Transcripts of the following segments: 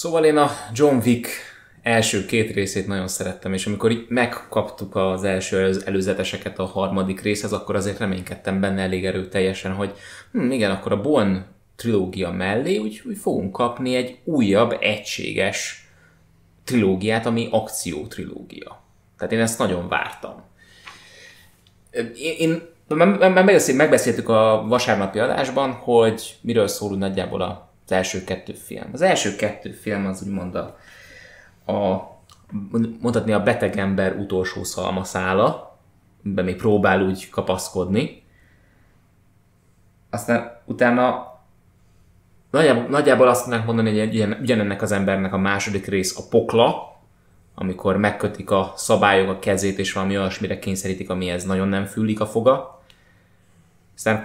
Szóval én a John Wick első két részét nagyon szerettem, és amikor így megkaptuk az első előzeteseket a harmadik részhez, akkor azért reménykedtem benne elég erőteljesen, hogy igen, akkor a Bourne trilógia mellé úgy fogunk kapni egy újabb, egységes trilógiát, ami akció trilógia. Tehát én ezt nagyon vártam. Megbeszéltük a vasárnapi adásban, hogy miről szól úgy nagyjából az első kettő film. Az első kettő film az úgymond a beteg ember utolsó szalmaszála, be még próbál úgy kapaszkodni. Aztán utána nagyjából azt tudnánk mondani, hogy ugyanennek az embernek a második rész a pokla, amikor megkötik a szabályok a kezét, és valami olyasmire kényszerítik, amihez nagyon nem fűlik a foga. Aztán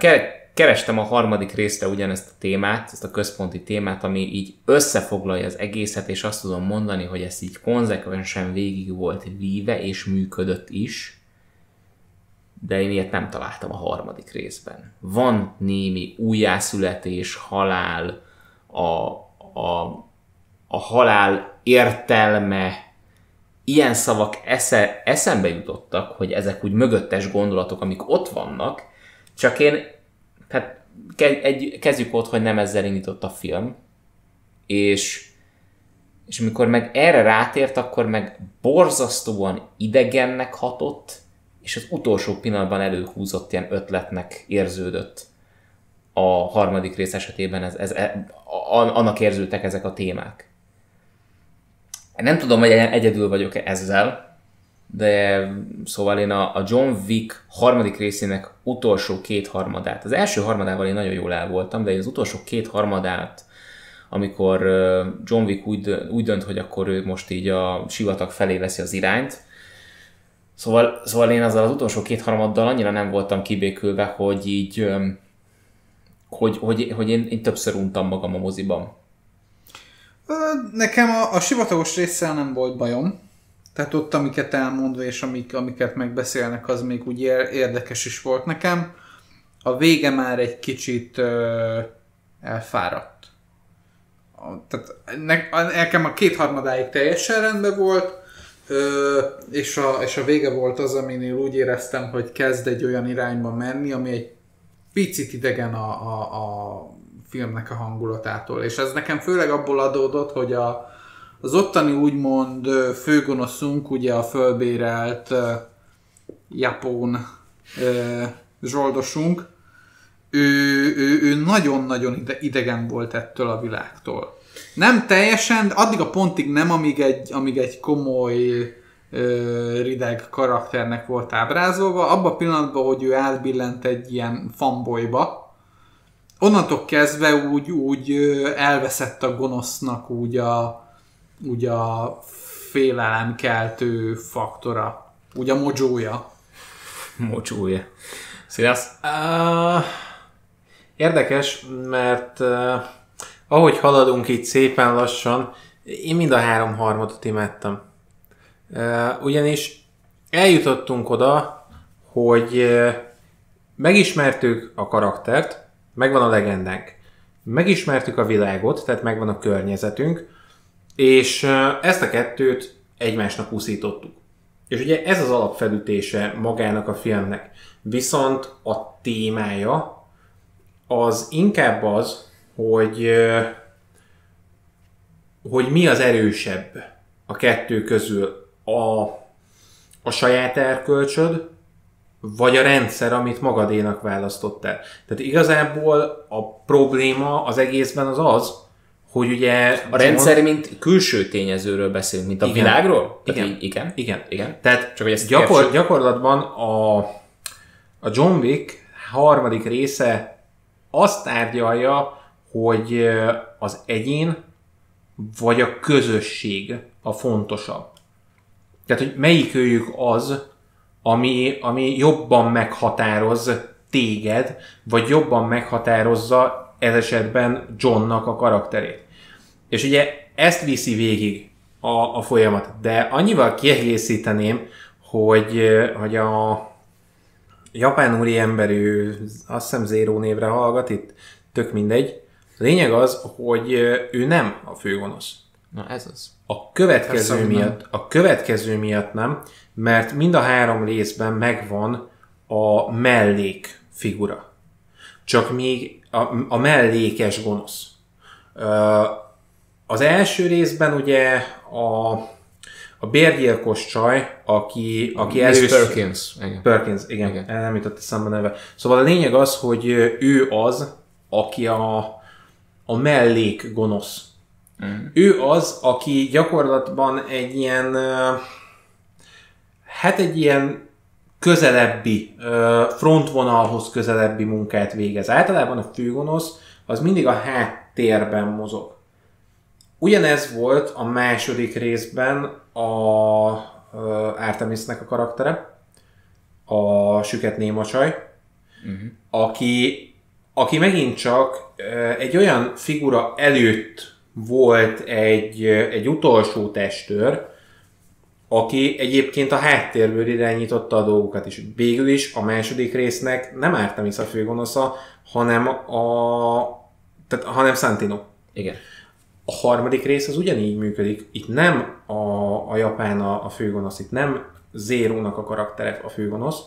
kerestem a harmadik részre ugyanezt a témát, ezt a központi témát, ami így összefoglalja az egészet, és azt tudom mondani, hogy ez így konzekvensen végig volt víve, és működött is, de én ilyet nem találtam a harmadik részben. Van némi újjászületés, halál, a halál értelme, ilyen szavak eszembe jutottak, hogy ezek úgy mögöttes gondolatok, amik ott vannak, csak én, hát kezdjük ott, hogy nem ezzel indított a film, és amikor meg erre rátért, akkor meg borzasztóan idegennek hatott, és az utolsó pillanatban előhúzott ilyen ötletnek érződött. A harmadik rész esetében annak érződtek ezek a témák. Nem tudom, hogy egyedül vagyok-e ezzel, de szóval én a John Wick harmadik részének utolsó kétharmadát, az első harmadával én nagyon jól el voltam, de az utolsó kétharmadát, amikor John Wick úgy dönt, hogy akkor ő most így a sivatag felé veszi az irányt, szóval én azzal az utolsó kétharmaddal annyira nem voltam kibékülve, hogy így, hogy én többször untam magam a moziban. Nekem a sivatagos résszel nem volt bajom. Tehát ott, amiket elmondva és amiket megbeszélnek, az még úgy érdekes is volt nekem. A vége már egy kicsit elfáradt. Tehát nekem a kétharmadáig teljesen rendben volt, és a vége volt az, aminél úgy éreztem, hogy kezd egy olyan irányba menni, ami egy picit idegen a filmnek a hangulatától. És ez nekem főleg abból adódott, hogy az ottani úgymond főgonoszunk, ugye a fölbérelt japán zsoldosunk, ő nagyon-nagyon idegen volt ettől a világtól. Nem teljesen, addig a pontig nem, amíg egy komoly rideg karakternek volt ábrázolva. Abban a pillanatban, hogy ő átbillent egy ilyen fanboyba, onnantól kezdve úgy elveszett a gonosznak úgy a félelemkeltő faktora, úgy a mojója. Mojója. Sziaszt? Érdekes, mert ahogy haladunk itt szépen lassan, én mind a három harmadot imádtam. Ugyanis eljutottunk oda, hogy megismertük a karaktert, megvan a legendánk. Megismertük a világot, tehát megvan a környezetünk, és ezt a kettőt egymásnak úszítottuk. És ugye ez az alapfelütése magának a filmnek. Viszont a témája az inkább az, hogy mi az erősebb a kettő közül. A saját erkölcsöd, vagy a rendszer, amit magadénak választottál. Tehát igazából a probléma az egészben az, hogy ugye... A rendszer, mint külső tényezőről beszélünk, mint a világról? Igen. Tehát csak, hogy ezt gyakorlatban a John Wick harmadik része azt tárgyalja, hogy az egyén vagy a közösség a fontosabb. Tehát, hogy melyik őjük az, ami jobban meghatároz téged, vagy jobban meghatározza ez esetben Johnnak a karakterét. És ugye ezt viszi végig a folyamat. De annyival kiegészíteném, hogy a japán úri ember, ő azt hiszem Zero névre hallgat itt, tök mindegy. A lényeg az, hogy ő nem a főgonosz. Na ez az. A következő miatt nem, mert mind a három részben megvan a mellék figura. Csak még a mellékes gonosz. Az első részben ugye a bérgyilkos csaj, aki Perkins, igen. Nem jutott eszembe neve. Szóval a lényeg az, hogy ő az, aki a mellék gonosz. Mm. Ő az, aki gyakorlatban egy ilyen, hát egy ilyen közelebbi, frontvonalhoz közelebbi munkát végez. Általában a főgonosz az mindig a háttérben mozog. Ugyanez volt a második részben a Artemisnek a karaktere, a süket néma csaj, aki megint csak egy olyan figura előtt volt egy utolsó testőr, aki egyébként a háttérből irányította a dolgokat is. Végül is a második résznek nem Artemis a főgonosza, hanem Santino. Igen. A harmadik rész az ugyanígy működik. Itt nem a japán a főgonosz, itt nem Zero-nak a karaktere a főgonosz,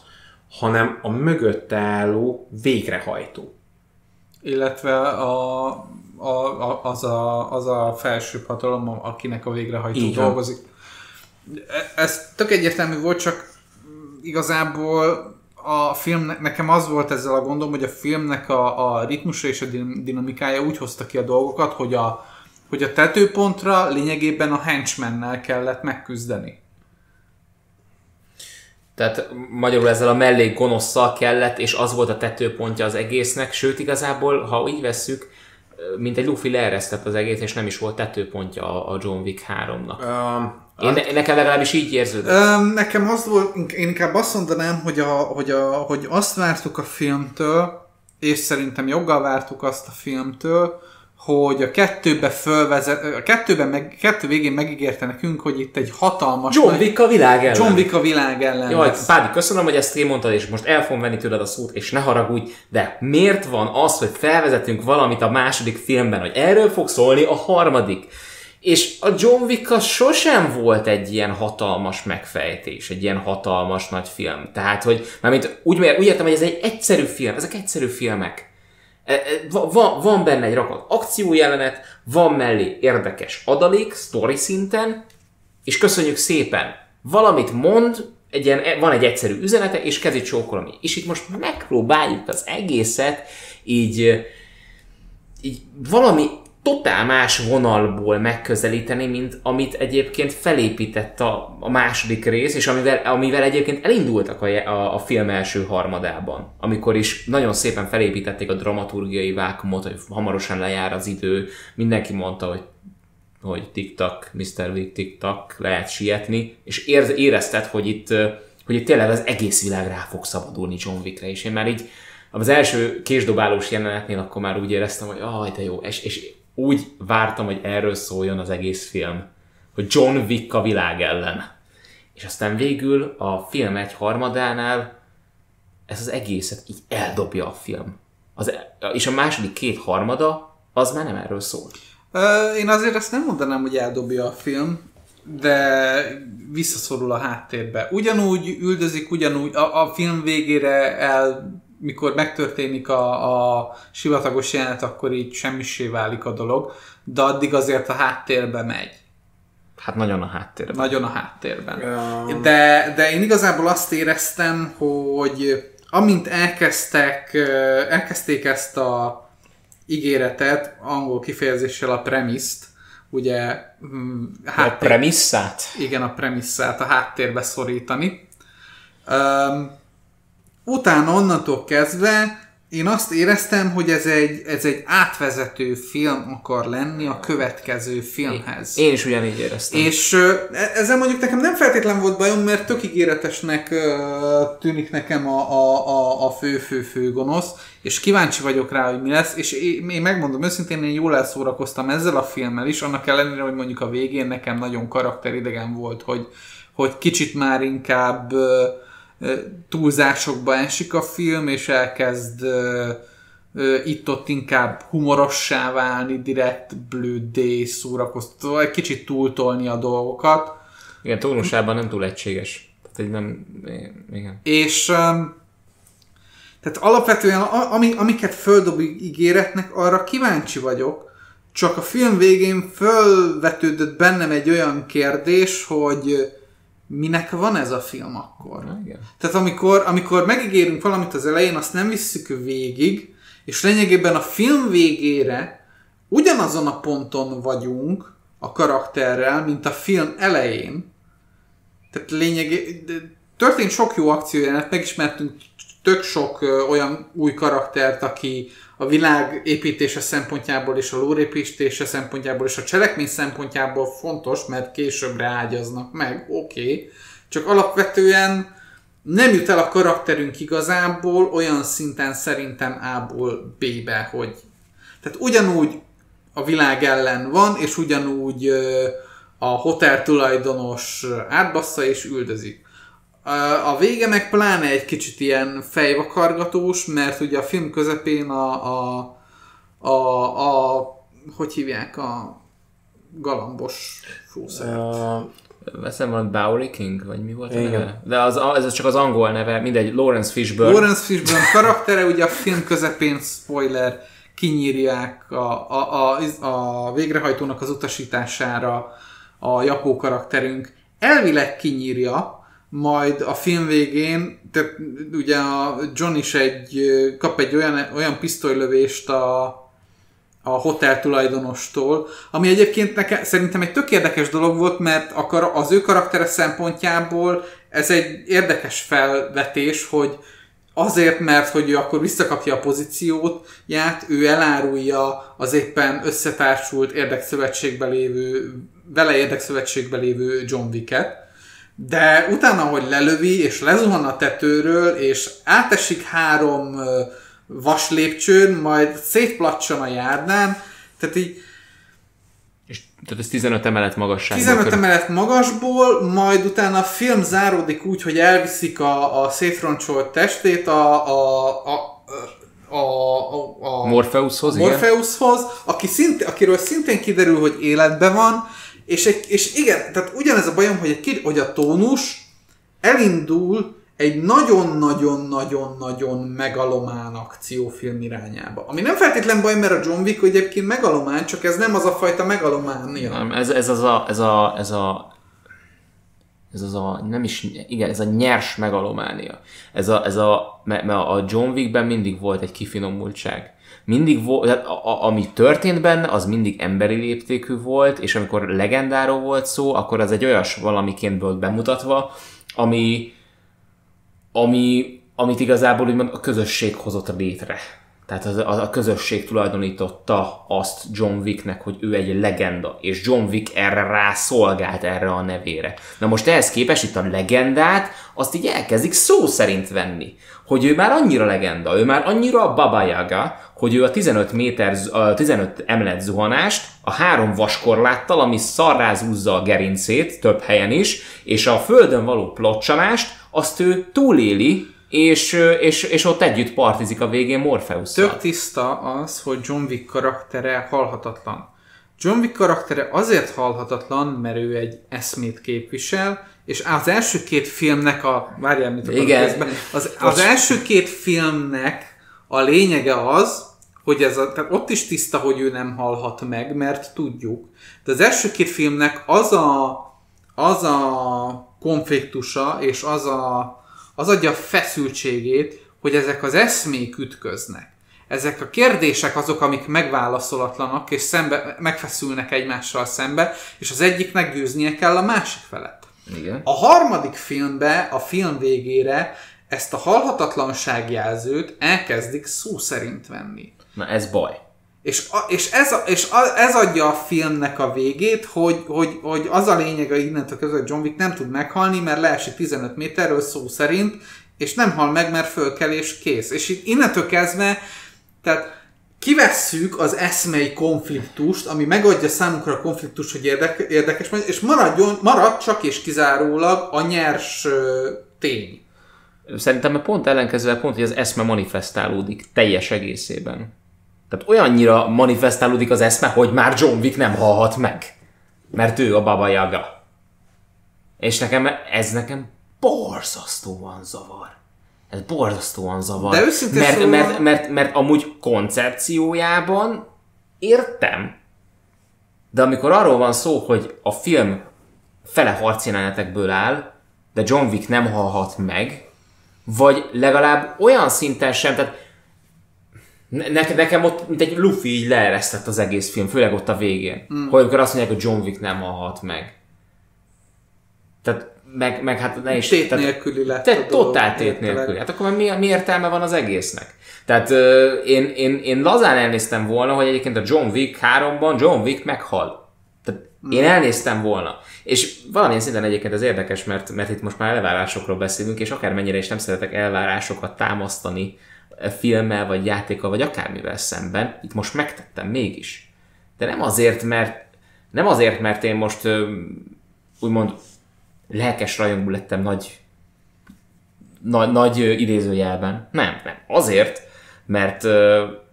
hanem a mögötte álló végrehajtó. Illetve az a felsőbb hatalom, akinek a végrehajtó igen. dolgozik. Ez tök egyértelmű volt, csak igazából a film, nekem az volt ezzel a gondom, hogy a filmnek a ritmusa és a dinamikája úgy hozta ki a dolgokat, hogy a tetőpontra lényegében a henchmennel kellett megküzdeni. Tehát magyarul ezzel a mellék gonosszal kellett, és az volt a tetőpontja az egésznek, sőt igazából, ha így vesszük, mint egy lufi leeresztett az egész, és nem is volt tetőpontja a John Wick 3-nak. Nekem legalábbis így érződött. Nekem az volt, én inkább azt mondanám, hogy azt vártuk a filmtől, és szerintem joggal vártuk azt a filmtől, hogy a kettő végén megígérte nekünk, hogy itt egy hatalmas... John Wick a világ ellen. Jaj, Pádi, köszönöm, hogy ezt én mondtad, és most el fogom venni tőled a szót, és ne haragudj, de miért van az, hogy felvezetünk valamit a második filmben, hogy erről fog szólni a harmadik? És a John Wick sosem volt egy ilyen hatalmas megfejtés, egy ilyen hatalmas nagy film. Tehát, hogy mármint úgy értem, hogy ez egy egyszerű film, ezek egyszerű filmek. Van benne egy rakott akciójelenet, van mellé érdekes adalék, sztori szinten, és köszönjük szépen, valamit mond, van egy egyszerű üzenete, és kezdi csókolni. És itt most megpróbáljuk az egészet így valami totál más vonalból megközelíteni, mint amit egyébként felépített a második rész, és amivel egyébként elindultak a film első harmadában, amikor is nagyon szépen felépítették a dramaturgiai vákumot, hogy hamarosan lejár az idő, mindenki mondta, hogy tik-tak, Mr. Wick, tik-tak, lehet sietni, és érezted, hogy itt tényleg az egész világ rá fog szabadulni John Wickre, és én már így az első késdobálós jelenetnél akkor már úgy éreztem, hogy aj, de jó, és úgy vártam, hogy erről szóljon az egész film, hogy John Wick a világ ellen. És aztán végül a film egy harmadánál ez az egészet így eldobja a film. És a második két harmada az már nem erről szól. Én azért ezt nem mondanám, hogy eldobja a film, de visszaszorul a háttérbe. Ugyanúgy üldözik, ugyanúgy a film végére mikor megtörténik a sivatagos jelenet, akkor így semmisé válik a dolog, de addig azért a háttérbe megy. Hát nagyon a háttérben. De én igazából azt éreztem, hogy amint elkezdték ezt a ígéretet, angol kifejezéssel a premiszt, ugye... A premisszát? Igen, a premisszát a háttérbe szorítani. Utána onnantól kezdve én azt éreztem, hogy ez egy átvezető film akar lenni a következő filmhez. Én is ugyanígy éreztem. És ezzel mondjuk nekem nem feltétlen volt bajom, mert tök ígéretesnek tűnik nekem a fő gonosz, és kíváncsi vagyok rá, hogy mi lesz, és én megmondom őszintén, én jól elszórakoztam ezzel a filmmel is, annak ellenére, hogy mondjuk a végén nekem nagyon karakteridegen volt, hogy kicsit már inkább... túlzásokba esik a film, és elkezd itt-ott inkább humorossá válni, direkt blöddé, szórakoztató, egy kicsit túltolni a dolgokat. Igen, tónusában nem túl egységes. Tehát nem, igen. És tehát alapvetően amiket földob ígéretnek, arra kíváncsi vagyok, csak a film végén fölvetődött bennem egy olyan kérdés, hogy minek van ez a film akkor? Igen. Tehát amikor megígérünk valamit az elején, azt nem visszük végig, és lényegében a film végére ugyanazon a ponton vagyunk a karakterrel, mint a film elején. Tehát történt sok jó akciójelenet, megismertünk tök sok olyan új karaktert, aki a világ építése szempontjából és a lór építése szempontjából és a cselekmény szempontjából fontos, mert később ráágyaznak meg, oké. Csak alapvetően nem jut el a karakterünk igazából olyan szinten szerintem A-ból B-be, hogy... Tehát ugyanúgy a világ ellen van, és ugyanúgy a hotel tulajdonos átbassza és üldözik. A vége meg pláne egy kicsit ilyen fejvakargatós, mert ugye a film közepén hogy hívják a galambos fószert? Veszem van Bowery King, vagy mi volt a neve? De ez csak az angol neve, mindegy, Lawrence Fishburne. Lawrence Fishburne karaktere, ugye a film közepén, spoiler, kinyírják a végrehajtónak az utasítására a Jakó karakterünk. Elvileg kinyírja, majd a film végén, tehát ugye a John is kap egy olyan pisztolylövést a hotel tulajdonostól, ami egyébként szerintem egy tök érdekes dolog volt, mert az ő karaktere szempontjából ez egy érdekes felvetés, hogy azért, mert hogy ő akkor visszakapja a pozícióját, ő elárulja az éppen összetársult érdekszövetségben lévő John Wicket, de utána, hogy lelövi, és lezuhan a tetőről, és átesik 3 vas lépcsőn, majd szétplatson a járdán, tehát így... Tehát ez 15 emelet magasságból. 15 emelet magasból, majd utána a film záródik úgy, hogy elviszik a szétroncsolt testét a Morpheushoz, akiről szintén kiderül, hogy életben van, és igen, tehát ugyanez a bajom, hogy a tónus elindul egy nagyon-nagyon-nagyon-nagyon megalomán akciófilm irányába. Ami nem feltétlen baj, mert a John Wick egyébként megalomán, csak ez nem az a fajta megalománia. Nem, ez a nyers megalománia. Mert a John Wickben mindig volt egy kifinomultság. Mindig volt, ami történt benne, az mindig emberi léptékű volt, és amikor legendáról volt szó, akkor az egy olyas valamiként volt bemutatva, amit igazából úgymond a közösség hozott létre. Tehát a közösség tulajdonította azt John Wicknek, hogy ő egy legenda, és John Wick erre rászolgált, erre a nevére. Na most ehhez képest itt a legendát, azt így elkezdik szó szerint venni, hogy ő már annyira legenda, ő már annyira a Baba Yaga, hogy ő a 15 emelet zuhanást a 3 vaskorláttal, ami szarrá zúzza a gerincét több helyen is, és a földön való plocsanást, azt ő túléli, és ott együtt partizik a végén Morpheusszal. Tök tiszta az, hogy John Wick karaktere halhatatlan. John Wick karaktere azért halhatatlan, mert ő egy eszmét képvisel, és az első 2 filmnek az első 2 filmnek a lényege az, hogy tehát ott is tiszta, hogy ő nem halhat meg, mert tudjuk. De az első 2 filmnek az a konfliktusa, és az adja a feszültségét, hogy ezek az eszmék ütköznek. Ezek a kérdések azok, amik megválaszolatlanak, és megfeszülnek egymással szembe, és az egyiknek győznie kell a másik felett. Igen. A harmadik filmbe, a film végére ezt a halhatatlanságjelzőt elkezdik szó szerint venni. Na ez baj. És ez adja a filmnek a végét, hogy az a lényege innentől kezdve, hogy John Wick nem tud meghalni, mert leesik 15 méterről szó szerint, és nem hal meg, mert fölkel és kész. És innentől kezdve, tehát kivesszük az eszmei konfliktust, ami megadja számunkra a konfliktust, hogy érdekes, és marad csak és kizárólag a nyers tény. Szerintem pont ellenkezően pont, hogy az eszme manifestálódik teljes egészében. Tehát olyannyira manifestálódik az eszme, hogy már John Wick nem halhat meg. Mert ő a Baba Yaga. És nekem borzasztóan zavar. Ez borzasztóan zavar. De őszintén szóval... mert amúgy koncepciójában értem. De amikor arról van szó, hogy a film fele harcjelenetekből áll, de John Wick nem halhat meg, vagy legalább olyan szinten sem, tehát nekem ott mint egy lufi így leeresztett az egész film, főleg ott a végén. Mm. Hogy amikor azt mondják, hogy John Wick nem halhat meg. Tehát meg hát ne is... Tét nélküli lett a dolog. Totál tét nélküli. Hát akkor mi értelme van az egésznek? Tehát én lazán elnéztem volna, hogy egyébként a John Wick 3-ban John Wick meghal. Tehát én elnéztem volna. És valamilyen szinten egyébként ez érdekes, mert itt most már elvárásokról beszélünk, és akármennyire is nem szeretek elvárásokat támasztani filmmel, vagy játékkal, vagy akármivel szemben, itt most megtettem mégis. De nem azért, mert én most úgymond lelkes rajongó lettem nagy idézőjelben. Nem. Azért, mert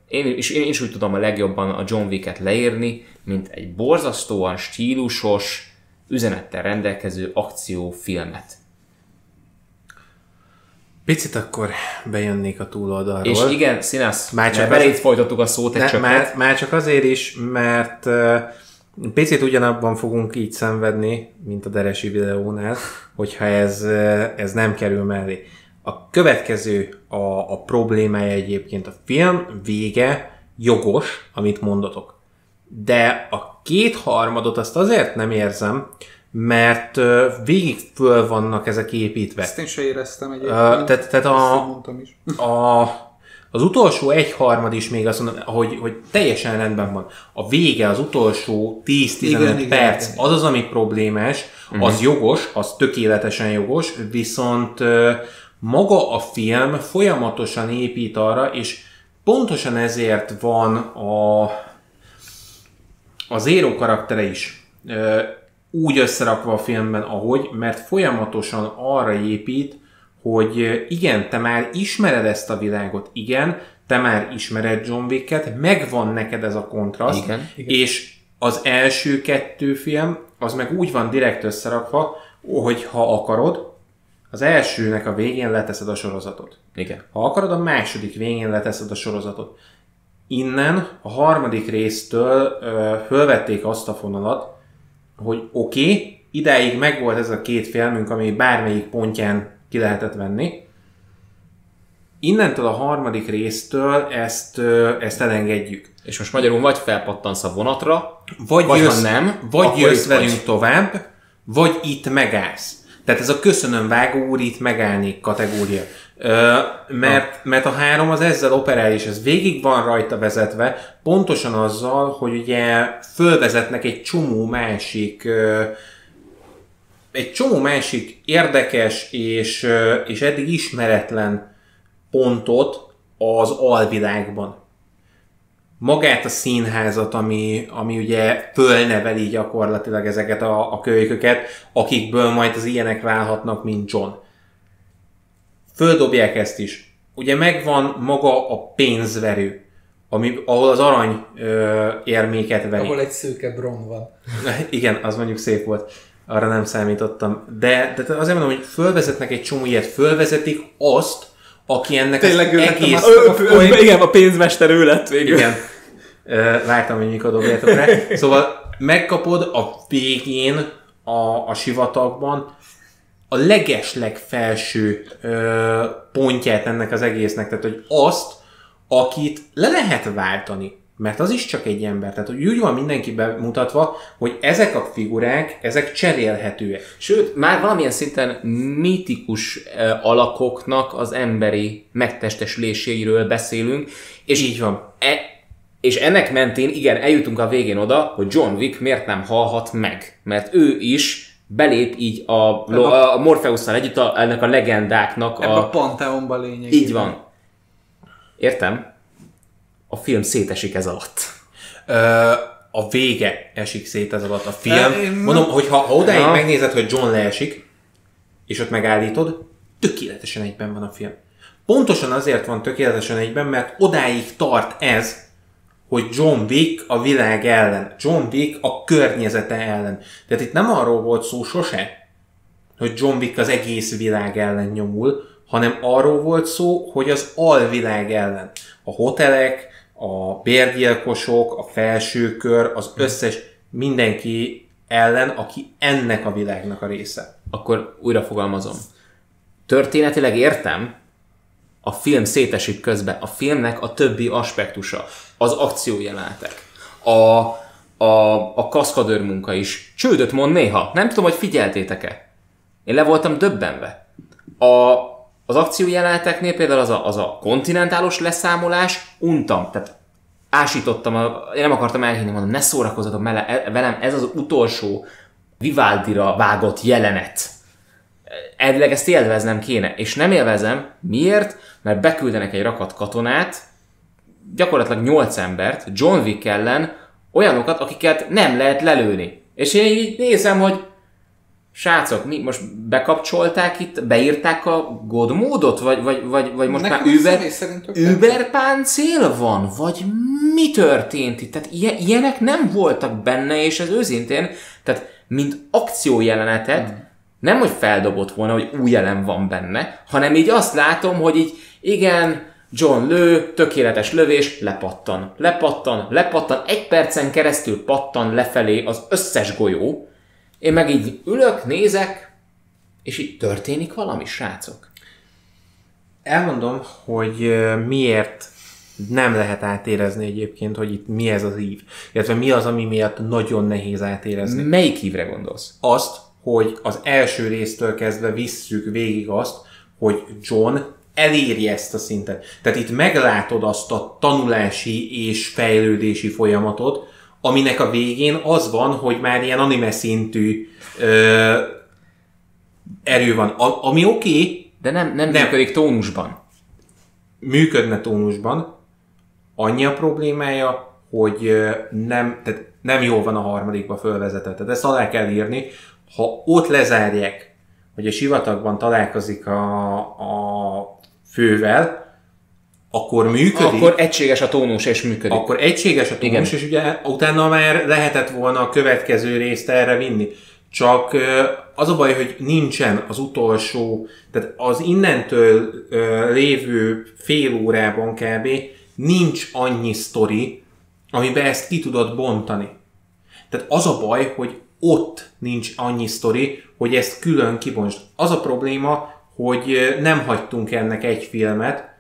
én is úgy tudom a legjobban a John Wicket leírni, mint egy borzasztóan stílusos, üzenettel rendelkező akciófilmet. Picit akkor bejönnék a túloldalról. És igen, színász, mert beléd folytattuk a szót egy csöppet. Már csak azért is, mert picit ugyanabban fogunk így szenvedni, mint a deresi videónál, hogyha ez nem kerül mellé. A következő a problémája egyébként a film vége jogos, amit mondotok. De a kétharmadot azt azért nem érzem, mert végig föl vannak ezek építve. Ezt én se éreztem egyébként. Tehát az utolsó egyharmad is még azt mondom, hogy teljesen rendben van. A vége, az utolsó 10-15 perc, igen. Az, ami problémás, az jogos, az tökéletesen jogos, viszont maga a film folyamatosan épít arra, és pontosan ezért van a Zero karaktere is úgy összerakva a filmben, ahogy, mert folyamatosan arra épít, hogy igen, te már ismered ezt a világot, igen, te már ismered John Wicket, megvan neked ez a kontraszt, igen. És az első 2 film, az meg úgy van direkt összerakva, hogy ha akarod, az elsőnek a végén leteszed a sorozatot. Igen. Ha akarod, a második végén leteszed a sorozatot. Innen a 3. résztől fölvették azt a fonalat, hogy oké, idáig megvolt ez a 2 filmünk, ami bármelyik pontján ki lehetett venni. Innentől a 3. résztől ezt elengedjük. És most magyarul vagy felpattansz a vonatra, vagy jössz, nem, vagy jössz velünk tovább, vagy itt megállsz. Tehát ez a köszönöm vágó úr, itt megállni kategória. Mert a 3 az ezzel operál, és ez végig van rajta vezetve, pontosan azzal, hogy ugye fölvezetnek egy csomó másik érdekes és eddig ismeretlen pontot az alvilágban. Magát a színházat, ami ugye fölneveli gyakorlatilag ezeket a kölyköket, akikből majd az ilyenek válhatnak, mint John. Földobják ezt is. Ugye megvan maga a pénzverő, ahol az arany érméket veri. Ahol egy szőke bron van. Igen, az mondjuk szép volt. Arra nem számítottam. De azért mondom, hogy fölvezetnek egy csomó ilyet, fölvezetik azt, aki ennek tényleg az egész... Igen, a pénzmester ő lett végül. Igen. Vártam, hogy mikor dobjátok rá. Szóval megkapod a végén a sivatagban a legeslegfelső pontját ennek az egésznek. Tehát, hogy azt, akit le lehet váltani. Mert az is csak egy ember. Tehát, hogy úgy van mindenki bemutatva, hogy ezek a figurák, ezek cserélhetőek. Sőt, már valamilyen szinten mítikus alakoknak az emberi megtestesüléséről beszélünk. És így van. És ennek mentén, igen, eljutunk a végén oda, hogy John Wick miért nem halhat meg. Mert ő is belép így a Morpheusszal együtt ennek a legendáknak. Ebben a panteonban lényegében. Így van. Értem. A film szétesik ez alatt. A vége esik szét ez alatt a film. Mondom, hogy ha odáig megnézed, hogy John leesik, és ott megállítod, tökéletesen egyben van a film. Pontosan azért van tökéletesen egyben, mert odáig tart ez, hogy John Wick a világ ellen, John Wick a környezete ellen. Tehát itt nem arról volt szó sose, hogy John Wick az egész világ ellen nyomul, hanem arról volt szó, hogy az alvilág ellen. A hotelek, a bérgyilkosok, a felsőkör, az összes mindenki ellen, aki ennek a világnak a része. Akkor újra fogalmazom. Történetileg értem, a film szétesik közben. A filmnek a többi aspektusa, az akciójelenetek, a kaszkadőr munka is. Csődöt mond néha. Nem tudom, hogy figyeltétek-e. Én le voltam döbbenve. Az akciójeleneteknél például az a kontinentálos leszámolás, untam. Tehát ásítottam, én nem akartam elhinni, mondom, ne szórakozzatok velem, ez az utolsó Vivaldira vágott jelenet. Elvileg ezt élveznem kéne, és nem élvezem. Miért? Mert beküldenek egy rakat katonát, gyakorlatilag 8 embert, John Wick ellen, olyanokat, akiket nem lehet lelőni. És én így nézem, hogy srácok, mi most bekapcsolták itt, beírták a God módot, vagy most nekem már überpáncél van, vagy mi történt itt? Tehát ilyenek nem voltak benne, és ez őszintén, tehát mint akciójelenetet, nem, hogy feldobott volna, hogy új elem van benne, hanem így azt látom, hogy így igen, John lő, tökéletes lövés, lepattan, egy percen keresztül pattan lefelé az összes golyó. Én meg így ülök, nézek, és így történik valami, srácok. Elmondom, hogy miért nem lehet átérezni egyébként, hogy itt mi ez az ív. Illetve mi az, ami miatt nagyon nehéz átérezni. Melyik ívre gondolsz? Azt, hogy az első résztől kezdve visszük végig azt, hogy John eléri ezt a szintet. Tehát itt meglátod azt a tanulási és fejlődési folyamatot, aminek a végén az van, hogy már ilyen anime szintű erő van. Ami oké, de nem működik tónusban. Működne tónusban. Annyi a problémája, hogy nem jól van a harmadikba fölvezetett. Tehát ezt alá kell írni. Ha ott lezárják, hogy a sivatagban találkozik a fővel, akkor működik. Akkor egységes a tónus, és működik. Akkor egységes a tónus, igen. És ugye utána már lehetett volna a következő részt erre vinni. Csak az a baj, hogy nincsen az utolsó, tehát az innentől lévő fél órában kb. Nincs annyi sztori, amiben ezt ki tudod bontani. Tehát az a baj, hogy ott nincs annyi sztori, hogy ezt külön kibontsd. Az a probléma, hogy nem hagytunk ennek egy filmet,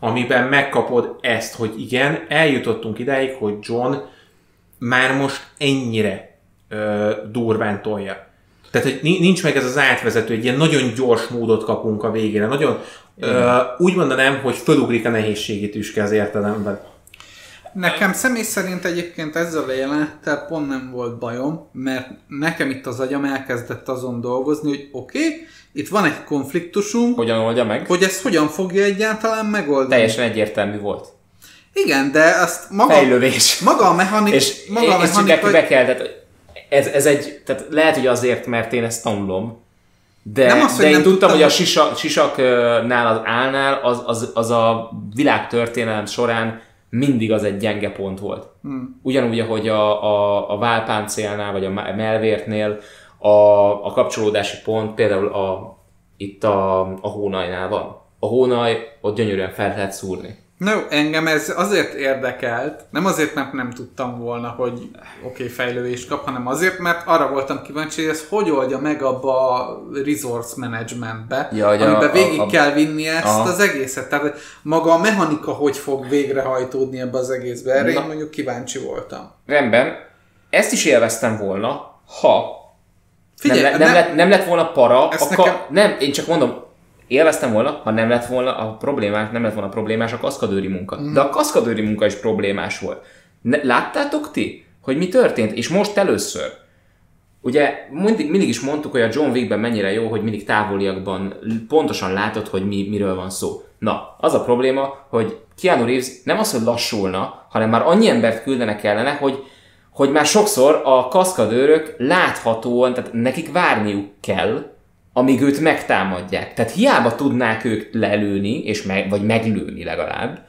amiben megkapod ezt, hogy igen, eljutottunk idáig, hogy John már most ennyire durván tolja. Tehát, hogy nincs meg ez az átvezető, egy ilyen nagyon gyors módot kapunk a végére. Nagyon, úgy mondanám, hogy fölugrik a nehézségi tüske az értelemben. Nekem személy szerint egyébként ezzel a jelenettel pont nem volt bajom, mert nekem itt az agyam elkezdett azon dolgozni, hogy oké, itt van egy konfliktusunk, hogyan oldja meg? Hogy ezt hogyan fogja egyáltalán megoldani. Teljesen egyértelmű volt. Igen, de ezt maga a mechanika... És csak be kell, tehát ez egy... Tehát lehet, hogy azért, mert én ezt tanulom, de én tudtam, hogy a sisaknál, az álnál az a világtörténelem során mindig az egy gyenge pont volt. Ugyanúgy, ahogy a válpáncélnál, vagy a melvértnél a kapcsolódási pont például itt a hónajnál van. A hónaj ott gyönyörűen fel lehet szúrni. No, engem ez azért érdekelt, nem azért, mert nem tudtam volna, hogy oké, fejlődés kap, hanem azért, mert arra voltam kíváncsi, hogy ez hogy oldja meg abba a resource managementbe, amiben végig kell vinni ezt az egészet. Tehát maga a mechanika hogy fog végrehajtódni ebbe az egészbe. Erre én mondjuk kíváncsi voltam. Rendben. Ezt is élveztem volna, ha figyelj, nem lett volna para. Nem, én csak mondom, élveztem volna, ha nem lett volna a problémás, a kaszkadőri munka. De a kaszkadőri munka is problémás volt. Láttátok ti, hogy mi történt? És most először. Ugye mindig is mondtuk, hogy a John Wickben mennyire jó, hogy mindig távoliakban pontosan látod, hogy miről van szó. Na, az a probléma, hogy Keanu Reeves nem az, hogy lassulna, hanem már annyi embert küldenek ellene, hogy már sokszor a kaszkadőrök láthatóan, tehát nekik várniuk kell, amíg őt megtámadják. Tehát hiába tudnák őt lelőni, és vagy meglőni legalább,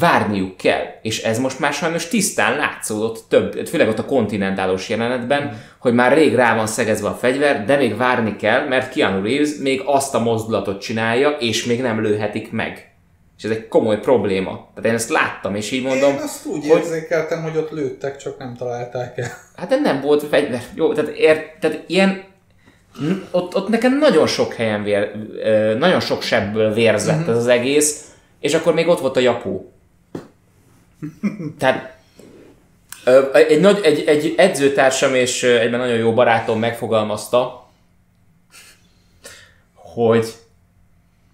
várniuk kell. És ez most már sajnos tisztán látszódott több, főleg ott a kontinentálós jelenetben, hogy már rég rá van szegezve a fegyver, de még várni kell, mert Keanu Reeves még azt a mozdulatot csinálja, és még nem lőhetik meg. És ez egy komoly probléma. Tehát én ezt láttam, és így mondom... Én azt úgy érzékeltem, hogy ott lőttek, csak nem találták el. Hát de nem volt fegyver. Jó, tehát ilyen... Ott nekem nagyon sok helyen nagyon sok sebből vérzett ez az egész, és akkor még ott volt a japó. Tehát egy edzőtársam és egyben nagyon jó barátom megfogalmazta,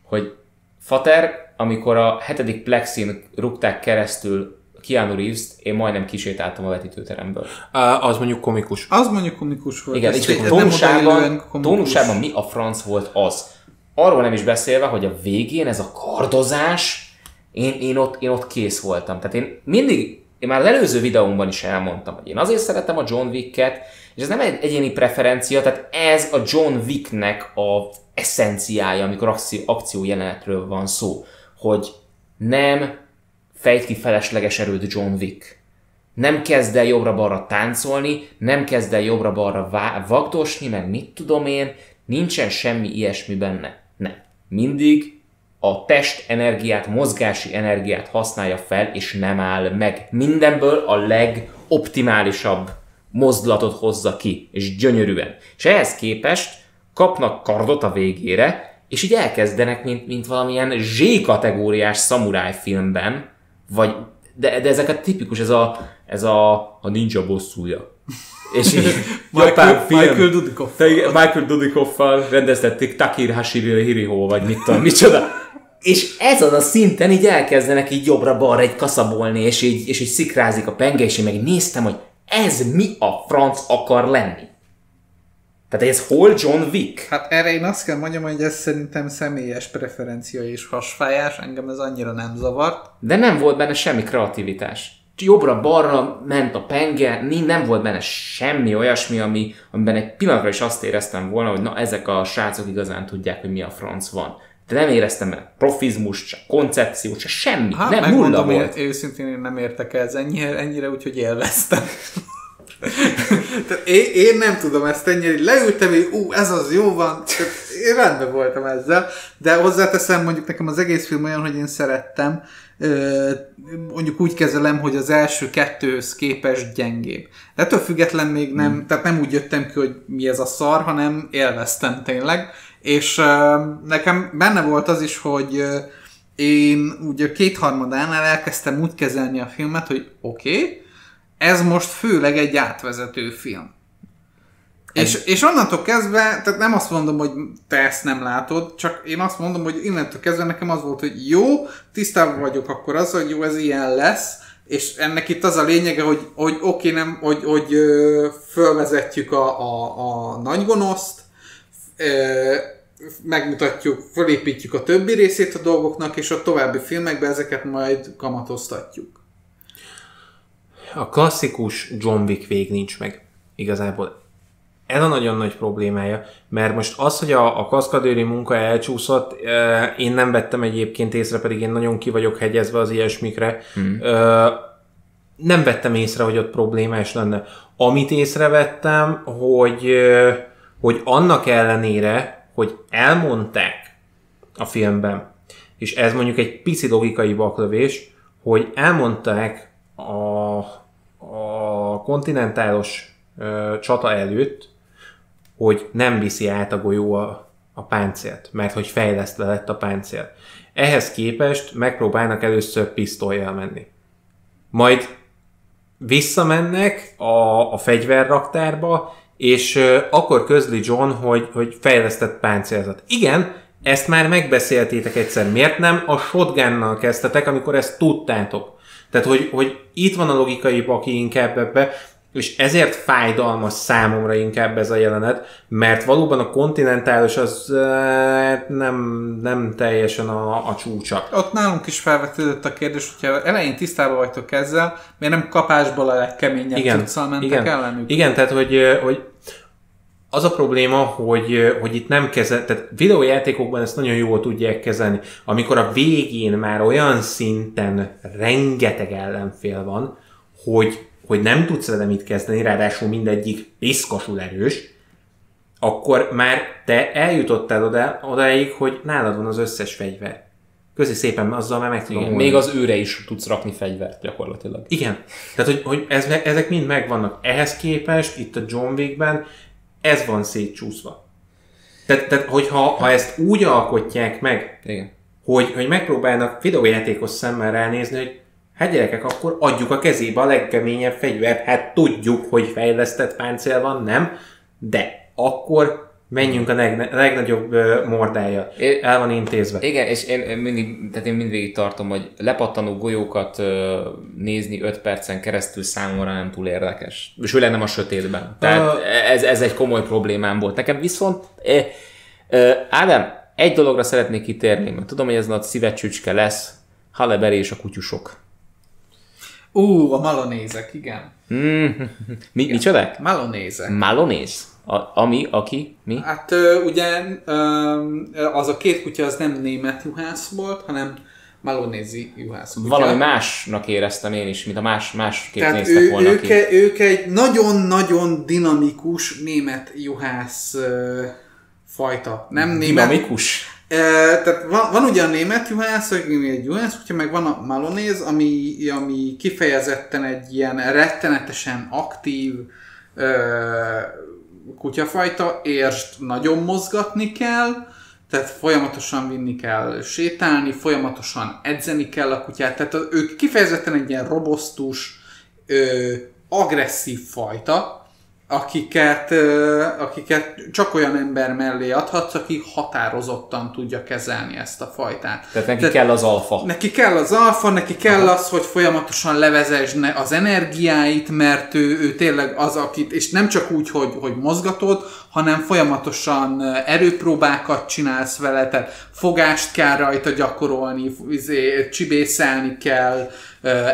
hogy Fater, amikor a 7. plexin rúgták keresztül Keanu Reeves-t, én majdnem kisétáltam a vetítőteremből. Az mondjuk komikus. Az mondjuk komikus volt. Igen, és tónusában mi a franc volt az? Arról nem is beszélve, hogy a végén ez a kardozás, én ott kész voltam. Tehát én már az előző videómban is elmondtam, hogy én azért szeretem a John Wick-et, és ez nem egy egyéni preferencia, tehát ez a John Wick-nek az eszenciája, amikor akciójelenetről van szó, hogy nem fejt ki felesleges erőt John Wick. Nem kezd el jobbra-balra táncolni, nem kezd el jobbra-balra vagdosni, meg mit tudom én, nincsen semmi ilyesmi benne. Nem. Mindig a test energiát, mozgási energiát használja fel, és nem áll meg. Mindenből a legoptimálisabb mozdulatot hozza ki, és gyönyörűen. És ehhez képest kapnak kardot a végére, és így elkezdenek, mint valamilyen Z-kategóriás szamurájfilmben, vagy, de ezeket tipikus, ez a ninja bosszúja. És így Michael Dudikoff-val rendeztették Takir Hashiri Hiriho, vagy mit tudom, micsoda. És ezen a szinten így elkezdenek így jobbra-balra egy kaszabolni, és így szikrázik a penge, és én meg néztem, hogy ez mi a franc akar lenni. Tehát ez hol John Wick? Hát erre én azt kell mondjam, hogy ez szerintem személyes preferencia és hasfájás, engem ez annyira nem zavart. De nem volt benne semmi kreativitás. Jobbra-balra ment a penge, nem volt benne semmi olyasmi, amiben egy pillanatra is azt éreztem volna, hogy na ezek a srácok igazán tudják, hogy mi a franc van. De nem éreztem benne profizmus, csak koncepciót, csak semmi. Hát, nem nulla volt. Őszintén én nem értek ez ennyire, úgyhogy élveztem. Én nem tudom ezt ennyire, leültem, hogy ez az jó van, én rendben voltam ezzel, de hozzáteszem, mondjuk nekem az egész film olyan, hogy én szerettem, mondjuk úgy kezelem, hogy az első kettőhöz képest gyengébb. De ettől független még nem, tehát nem úgy jöttem ki, hogy mi ez a szar, hanem élveztem tényleg, és nekem benne volt az is, hogy én ugye kétharmadánál elkezdtem úgy kezelni a filmet, hogy oké, ez most főleg egy átvezető film. És onnantól kezdve, tehát nem azt mondom, hogy te ezt nem látod, csak én azt mondom, hogy innentől kezdve nekem az volt, hogy jó, tisztában vagyok akkor az, hogy jó, ez ilyen lesz, és ennek itt az a lényege, hogy oké, nem, hogy fölvezetjük a nagygonoszt, megmutatjuk, fölépítjük a többi részét a dolgoknak, és a további filmekben ezeket majd kamatoztatjuk. A klasszikus John Wick vég nincs meg igazából. Ez a nagyon nagy problémája, mert most az, hogy a kaszkadőri munka elcsúszott, én nem vettem egyébként észre, pedig én nagyon ki vagyok hegyezve az ilyesmikre. Nem vettem észre, hogy ott problémás lenne. Amit észrevettem, hogy annak ellenére, hogy elmondták a filmben, és ez mondjuk egy pici logikai baklövés, hogy elmondták a kontinentálos csata előtt, hogy nem viszi át a golyó a páncélt, mert hogy fejlesztve lett a páncél. Ehhez képest megpróbálnak először pisztollyal menni. Majd visszamennek a fegyverraktárba, és akkor közli John, hogy fejlesztett páncélzat. Igen, ezt már megbeszéltétek egyszer. Miért nem a shotgunnal kezdtetek, amikor ezt tudtátok? Tehát, hogy itt van a logikai baki inkább ebbe, és ezért fájdalmas számomra inkább ez a jelenet, mert valóban a kontinentális az nem teljesen a csúcsa. Ott nálunk is felvetődött a kérdés, hogyha elején tisztában vagytok ezzel, miért nem kapásból a legkeményebb cuccal mentek ellenük? Igen, tehát, hogy Az a probléma, hogy itt nem kezel, tehát videójátékokban ezt nagyon jól tudják kezelni, amikor a végén már olyan szinten rengeteg ellenfél van, hogy nem tudsz vele mit kezdeni, ráadásul mindegyik piszkosul erős, akkor már te eljutottál odáig, hogy nálad van az összes fegyver. Közi szépen, azzal már meg tudom. Még az őre is tudsz rakni fegyvert gyakorlatilag. Igen. Tehát, hogy ezek mind megvannak. Ehhez képest itt a John Wickben ez van szétcsúszva. Tehát hogyha ezt úgy alkotják meg, igen, hogy megpróbálnak videójátékos szemmel ránézni, hogy hát gyerekek, akkor adjuk a kezébe a legkeményebb fegyvert, hát tudjuk, hogy fejlesztett páncél van, nem? De akkor menjünk a legnagyobb mordája. El van intézve. Igen, és én mindig tartom, hogy lepattanó golyókat nézni 5 percen keresztül számomra nem túl érdekes. És főleg nem a sötétben. Tehát ez egy komoly problémám volt. Nekem viszont, Ádám, egy dologra szeretnék kitérni, mert tudom, hogy ez nagy szívecsücske lesz, Halle Berry és a kutyusok. A malonézek, igen. Micsodák? Malonézek. Malonéz? Aki? Mi? Hát ugye az a két kutya az nem német juhász volt, hanem malonézi juhász kutya. Valami másnak éreztem én is, mint a másképp néztek volna ki. Tehát ők egy nagyon-nagyon dinamikus német juhász fajta. Nem dinamikus? Tehát van ugye a német juhász, ami egy juhász kutya, meg van a malonéz, ami kifejezetten egy ilyen rettenetesen aktív kutyafajta, és nagyon mozgatni kell, tehát folyamatosan vinni kell sétálni, folyamatosan edzeni kell a kutyát, tehát ők kifejezetten egy ilyen robosztus, agresszív fajta, akiket csak olyan ember mellé adhatsz, aki határozottan tudja kezelni ezt a fajtát. Tehát kell az alfa. Neki kell az alfa, neki kell az, hogy folyamatosan levezesd az energiáit, mert ő tényleg az, akit, és nem csak úgy, hogy mozgatod, hanem folyamatosan erőpróbákat csinálsz vele, tehát fogást kell rajta gyakorolni, csibészelni kell,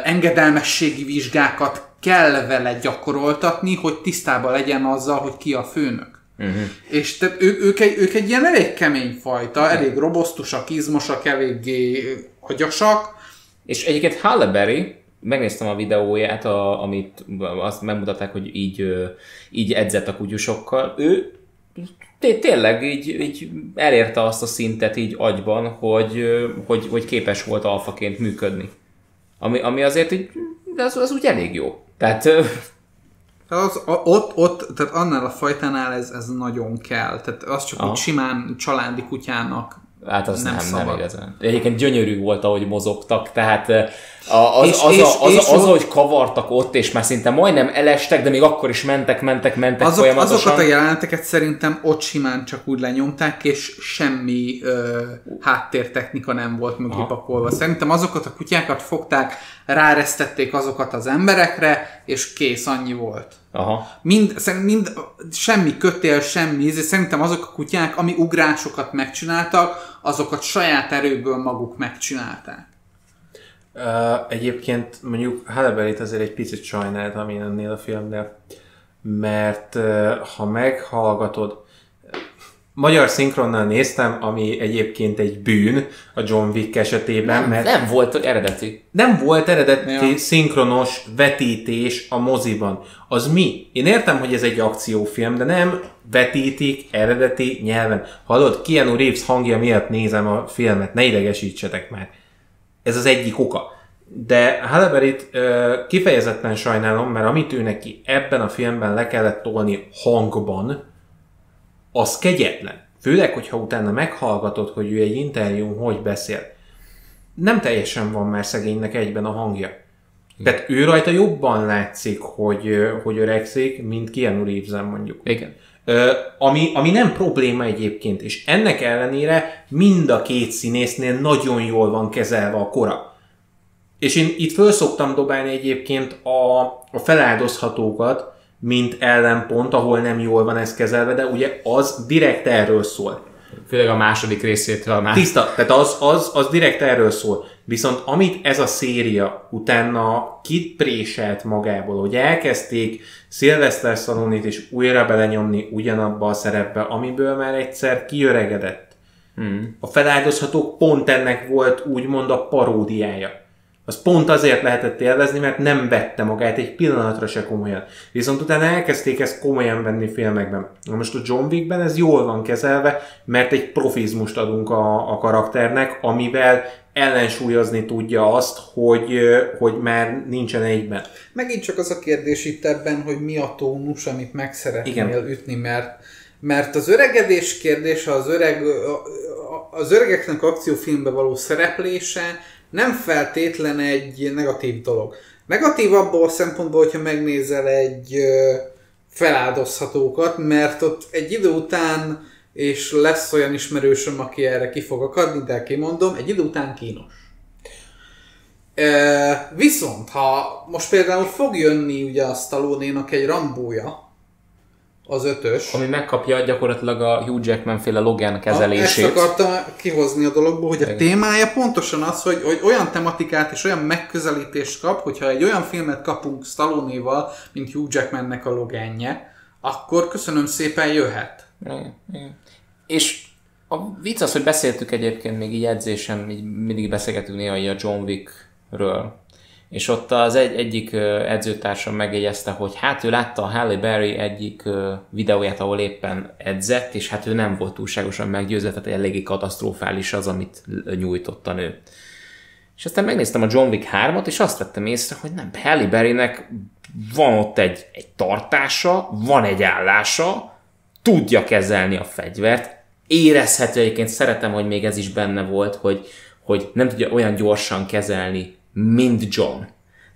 engedelmességi vizsgákat kell vele gyakoroltatni, hogy tisztában legyen azzal, hogy ki a főnök. Uh-huh. És tehát ők egy ilyen elég kemény fajta, uh-huh, elég robosztusak, izmosak, eléggé agyasak. És egyébként Halle Berry, megnéztem a videóját, amit azt megmutatták, hogy így edzett a kutyusokkal, ő tényleg így elérte azt a szintet így agyban, hogy képes volt alfaként működni. Ami azért így, de az úgy elég jó. Tehát... Tehát annál a fajtánál ez nagyon kell. Tehát az csak úgy simán családi kutyának hát az nem szabad. Nem igazán. Egyébként gyönyörű volt, ahogy mozogtak, tehát az, ahogy kavartak ott, és már szinte majdnem elestek, de még akkor is mentek folyamatosan. Azokat a jeleneteket szerintem ott simán csak úgy lenyomták, és semmi háttértechnika nem volt mögé pakolva. Szerintem azokat a kutyákat fogták, ráresztették azokat az emberekre, és kész, annyi volt. Aha. Mind, semmi kötél, semmi íz, szerintem azok a kutyák, ami ugrásokat megcsináltak, azokat saját erőből maguk megcsinálták. Egyébként mondjuk Halle Berryt azért egy picit sajnáltam én ennél a filmnél, mert ha meghallgatod, magyar szinkronnal néztem, ami egyébként egy bűn a John Wick esetében. Nem, mert nem volt eredeti. Nem volt eredeti szinkronos vetítés a moziban. Az mi? Én értem, hogy ez egy akciófilm, de nem vetítik eredeti nyelven. Hallod, Keanu Reeves hangja miatt nézem a filmet, ne idegesítsetek már. Ez az egyik oka. De Halle Berryt kifejezetten sajnálom, mert amit ő neki ebben a filmben le kellett tolni hangban, az kegyetlen. Főleg, hogyha utána meghallgatod, hogy ő egy interjún hogy beszél. Nem teljesen van már szegénynek egyben a hangja. Tehát ő rajta jobban látszik, hogy öregszik, mint Keanu Reeves-en mondjuk. Igen. Ami nem probléma egyébként, és ennek ellenére mind a két színésznél nagyon jól van kezelve a kora. És én itt föl szoktam dobálni egyébként a feláldozhatókat, mint ellenpont, ahol nem jól van ez kezelve, de ugye az direkt erről szól, Főleg a második részétől már. Tiszta, tehát az direkt erről szól. Viszont amit ez a széria utána kipréselt magából, hogy elkezdték Sylvester Stallone-t is újra belenyomni ugyanabba a szerepbe, amiből már egyszer kiöregedett. Hmm. A feláldozhatók pont ennek volt úgymond a paródiája. Az pont azért lehetett élvezni, mert nem vette magát egy pillanatra se komolyan. Viszont utána elkezdték ezt komolyan venni filmekben. Na most a John Wickben ez jól van kezelve, mert egy profizmust adunk a karakternek, amivel ellensúlyozni tudja azt, hogy már nincsen egyben. Megint csak az a kérdés itt ebben, hogy mi a tónus, amit meg szeretnél ütni, mert az öregedés kérdése, az öregeknek akciófilmbe való szereplése nem feltétlen egy negatív dolog. Negatív abból a szempontból, hogyha megnézel egy feláldozhatókat, mert ott egy idő után, és lesz olyan ismerősöm, aki erre ki fog akadni, de kimondom, egy idő után kínos. Viszont, ha most például fog jönni ugye a Stallone-nak egy Rambója, az 5-ös. Ami megkapja gyakorlatilag a Hugh Jackman-féle Logan kezelését. Ezt akartam kihozni a dologból, hogy a témája pontosan az, hogy olyan tematikát és olyan megközelítést kap, hogyha egy olyan filmet kapunk Stallone-val, mint Hugh Jackmannek a Loganje, akkor köszönöm szépen, jöhet. Igen. És a vicc az, hogy beszéltük egyébként még így edzésen, így mindig beszélgetünk néha így a John Wickről. És ott az egyik edzőtársam megjegyezte, hogy hát ő látta a Halle Berry egyik videóját, ahol éppen edzett, és hát ő nem volt túlságosan meggyőzve, tehát eléggé katasztrofális az, amit nyújtott a nő. És aztán megnéztem a John Wick 3-at, és azt vettem észre, hogy nem, Halle Berrynek van ott egy tartása, van egy állása, tudja kezelni a fegyvert, érezhető egyébként, szeretem, hogy még ez is benne volt, hogy nem tudja olyan gyorsan kezelni, mint John.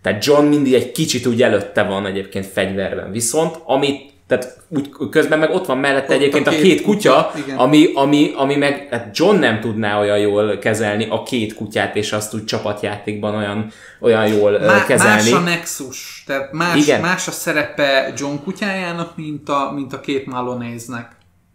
Tehát John mindig egy kicsit úgy előtte van egyébként fegyverben. Viszont, amit tehát úgy, közben meg ott van mellette ott egyébként a két kutya ami meg hát John nem tudná olyan jól kezelni a két kutyát, és azt úgy csapatjátékban olyan jól kezelni. Más a nexus, tehát más a szerepe John kutyájának, mint a két malonéznek.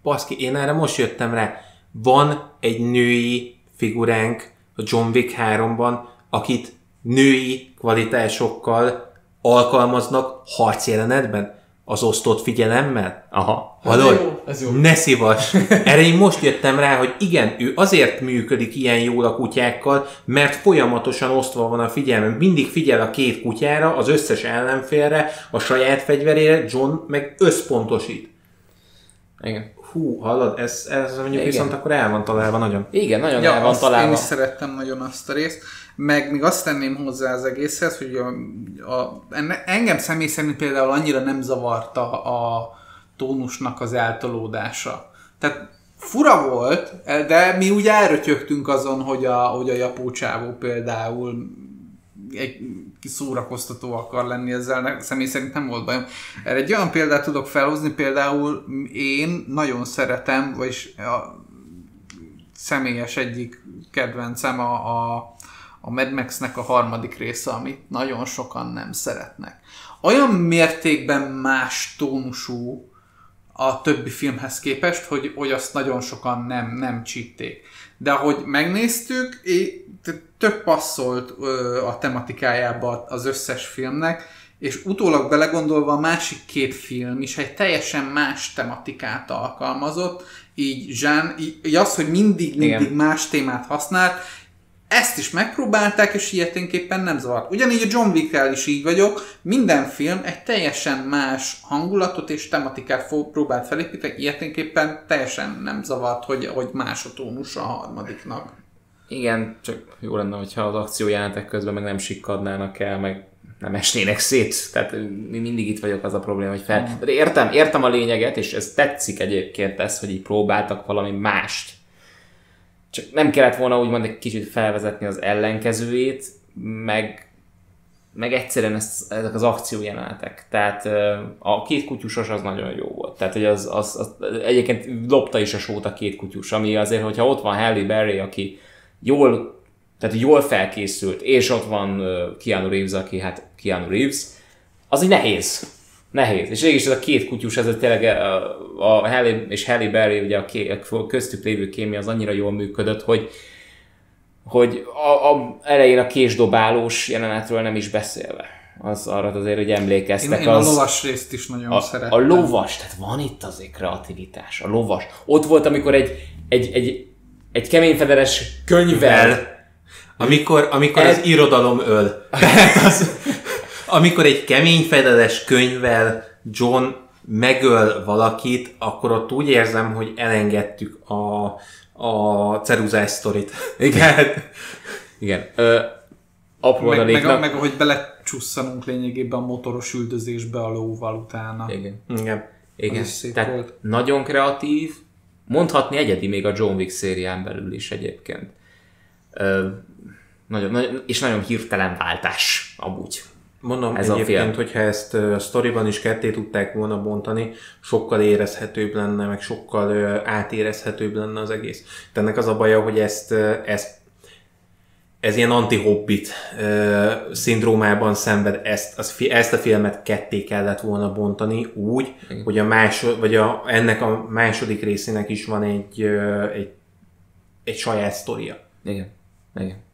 Baszki, én erre most jöttem rá. Van egy női figuránk a John Wick 3-ban, akit női kvalitásokkal alkalmaznak harcjelenetben, az osztott figyelemmel. Aha. Hallod? Ne szivass! Erre én most jöttem rá, hogy igen, ő azért működik ilyen jól a kutyákkal, mert folyamatosan osztva van a figyelmem. Mindig figyel a két kutyára, az összes ellenfélre, a saját fegyverére, John meg összpontosít. Igen. Hú, hallod, ez mondjuk igen. Viszont akkor el van találva nagyon. Igen, nagyon el van találva. Én is szerettem nagyon azt a részt. Meg még azt tenném hozzá az egészhez, hogy engem személy szerint például annyira nem zavarta a tónusnak az eltolódása. Tehát fura volt, de mi úgy elrötyögtünk azon, hogy a japó csávó például egy szórakoztató akar lenni, ezzel személy szerint nem volt bajom. Erre egy olyan példát tudok felhozni, például én nagyon szeretem, vagyis a személyes egyik kedvencem a Mad Max-nek a harmadik része, amit nagyon sokan nem szeretnek. Olyan mértékben más tónusú a többi filmhez képest, hogy azt nagyon sokan nem csípték. De ahogy megnéztük, tök passzolt a tematikájába az összes filmnek, és utólag belegondolva a másik két film is egy teljesen más tematikát alkalmazott, így az, hogy mindig más témát használt, ezt is megpróbálták, és ilyeténképpen nem zavart. Ugyanígy a John Wick-kel is így vagyok, minden film egy teljesen más hangulatot és tematikát próbált felépíteni, ilyeténképpen teljesen nem zavart, hogy más a tónus a harmadiknak. Igen, csak jó lenne, hogyha az akciójelenetek közben meg nem sikkadnának el, meg nem esnének szét. Tehát mindig itt vagyok, az a probléma, hogy de értem a lényeget, és ez tetszik egyébként ez, hogy így próbáltak valami mást. Csak nem kellett volna úgymond egy kicsit felvezetni az ellenkezőjét, meg egyszerűen ezek az akciójelenetek. Tehát a két kutyusos az nagyon jó volt. Tehát hogy az egyébként lopta is a sót a két kutyus, ami azért, hogyha ott van Halle Berry, aki jól felkészült, és ott van Keanu Reeves, aki hát Keanu Reeves, az így nehéz. Nehéz. És végig ez a két kutyus, ez a tényleg a Halle és Halle Berry, ugye a köztük lévő kémia az annyira jól működött, hogy a elején a késdobálós jelenetről nem is beszélve. Az arra azért, hogy emlékeztek. Én a lovas részt is nagyon szerettem. A lovas, tehát van itt azért kreativitás. A lovas. Ott volt, amikor egy keményfederes könyvvel... Amikor az irodalom öl. Az, amikor egy keményfederes könyvvel John megöl valakit, akkor ott úgy érzem, hogy elengedtük a ceruzás sztorit. Igen. Meg ahogy belecsusszanunk lényegében a motoros üldözésbe a lóval utána. Igen. Tehát nagyon kreatív, mondhatni egyedi még a John Wick szérián belül is egyébként. Nagyon hirtelen váltás amúgy. Mondom ez egyébként, hogyha ezt a sztoriban is ketté tudták volna bontani, sokkal érezhetőbb lenne, meg sokkal átérezhetőbb lenne az egész. De ennek az a baja, hogy ez ilyen anti-hobbit szindrómában szenved, ezt a filmet ketté kellett volna bontani úgy, hogy ennek a második részének is van egy saját sztoria. Igen.